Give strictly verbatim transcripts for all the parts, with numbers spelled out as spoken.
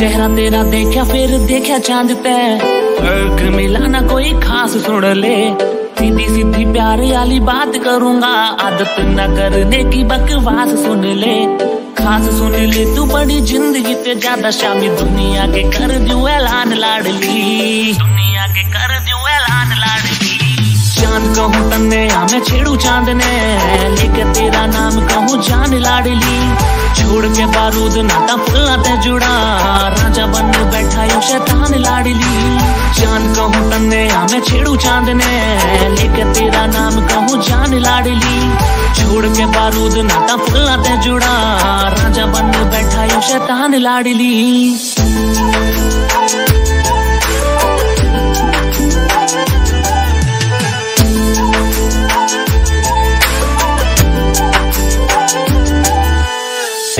चेहरा तेरा देखा फिर देखा चांद पे अर्घ मिलाना कोई खास छोड़ ले। सीधी सीधी प्यार वाली बात करूंगा, आदत न करने की बकवास सुन ले। खास सुन ले तू बड़ी जिंदगी ते ज्यादा शामी दुनिया के कर दू ऐलान लाडली, दुनिया के कर दू ऐलान लाडली। जान कहूँ तन्ने या मैं छेड़ू चांदने, लेकर तेरा नाम कहूँ जान लाडली। छोड़ के बारूद नाता फुला ते जुड़ा, राजा बन बैठा यू शैतान लाडली। जान कहूँ तन्ने या मैं छेड़ू चांदने, लेकर तेरा नाम कहूँ जान लाडली। छोड़ के बारूद नाता फुला ते जुड़ा, राजा बन बैठा यू शैतान लाडली।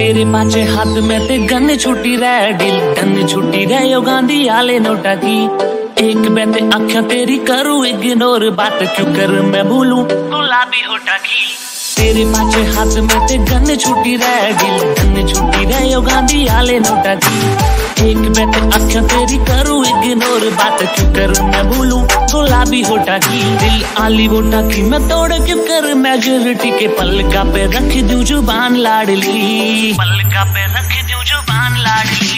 तेरे माचे हाथ में ते गन छुट्टी रह दिल गन छुट्टी रह यो गांधी आले नोटा की। एक बैठे अखियां तेरी करूं इग्नोर, बात क्यों कर मैं भूलूं गुलाबी होटा की। तेरे माचे हाथ में ते गन छुट्टी रह दिल गन छुट्टी रह यो गांधी आले नोटा की। एक बैठे अखियां तेरी करूं इग्नोर, बात क्यों कर मैं भूलूं गुलाबी होटा की। दिल आली होटा की मैं तोड़ क्यों कर मेजोरिटी के, पलका पे रख दूं जुबान लाडली, पलका पे रख दूं जुबान लाडली।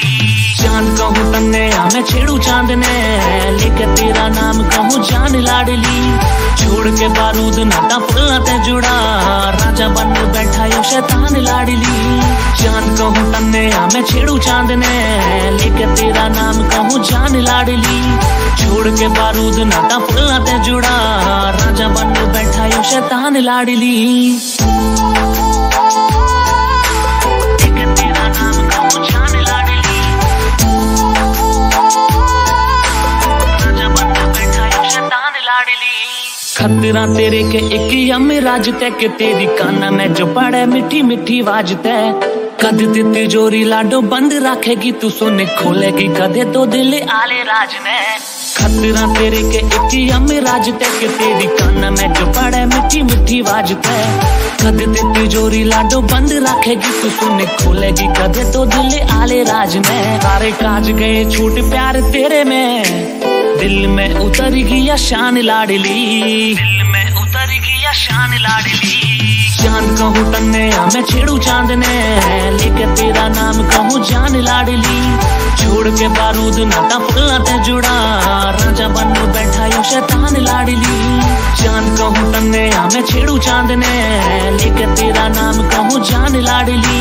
जान कहूँ तन्ने या मैं छेड़ू चांदने, लेकर तेरा नाम कहूँ जान लाडली। छोड़ के बारूद नाता फुला ते जुड़ा, राजा बन बैठा यू शैतान लाडली। जान कहूँ तन्ने या मैं छेड़ू चांदने, लेकर तेरा नाम कहूँ जान लाडली। छोड़ के बारूद नाता फुला ते जुड़ा, राजा बन बैठा यू शैतान लाडली। खतरा तेरे के एक यम राज तय के, तेरी काना में जो पड़े मिठी मिठी वाज तय। कद ते तिजोरी लाडो बंद रखेगी तू, सोने खोलेगी कदे तो दिल आले राज में। खतरा तेरे के एक यम राज तय के, तेरी काना में जो पड़े मिठी मिठी वाज तय। कद ते तिजोरी लाडो बंद रखेगी तू, सोने खोलेगी कदे तो दिल आले राज में। सारे काज गए छूट प्यार तेरे में, दिल में उतर गया शान लाडली, दिल में उतर गया शान लाडली। जान कहूँ तन्ने या मैं छेड़ू चांदने, लेकर तेरा नाम कहूँ जान लाडली। छोड़ के बारूद नाता फुला ते जुड़ा, राजा बन बैठा यू शैतान लाडली। जान कहूँ तन्ने या मैं छेड़ू चांदने, लेकर तेरा नाम कहूँ जान लाडली।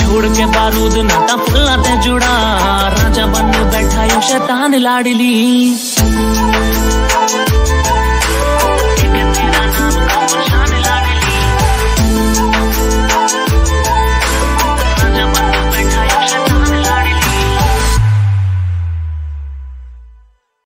छोड़ के बारूद नाता फुला ते जुड़ा, राजा बन बैठा यू शैतान लाडली।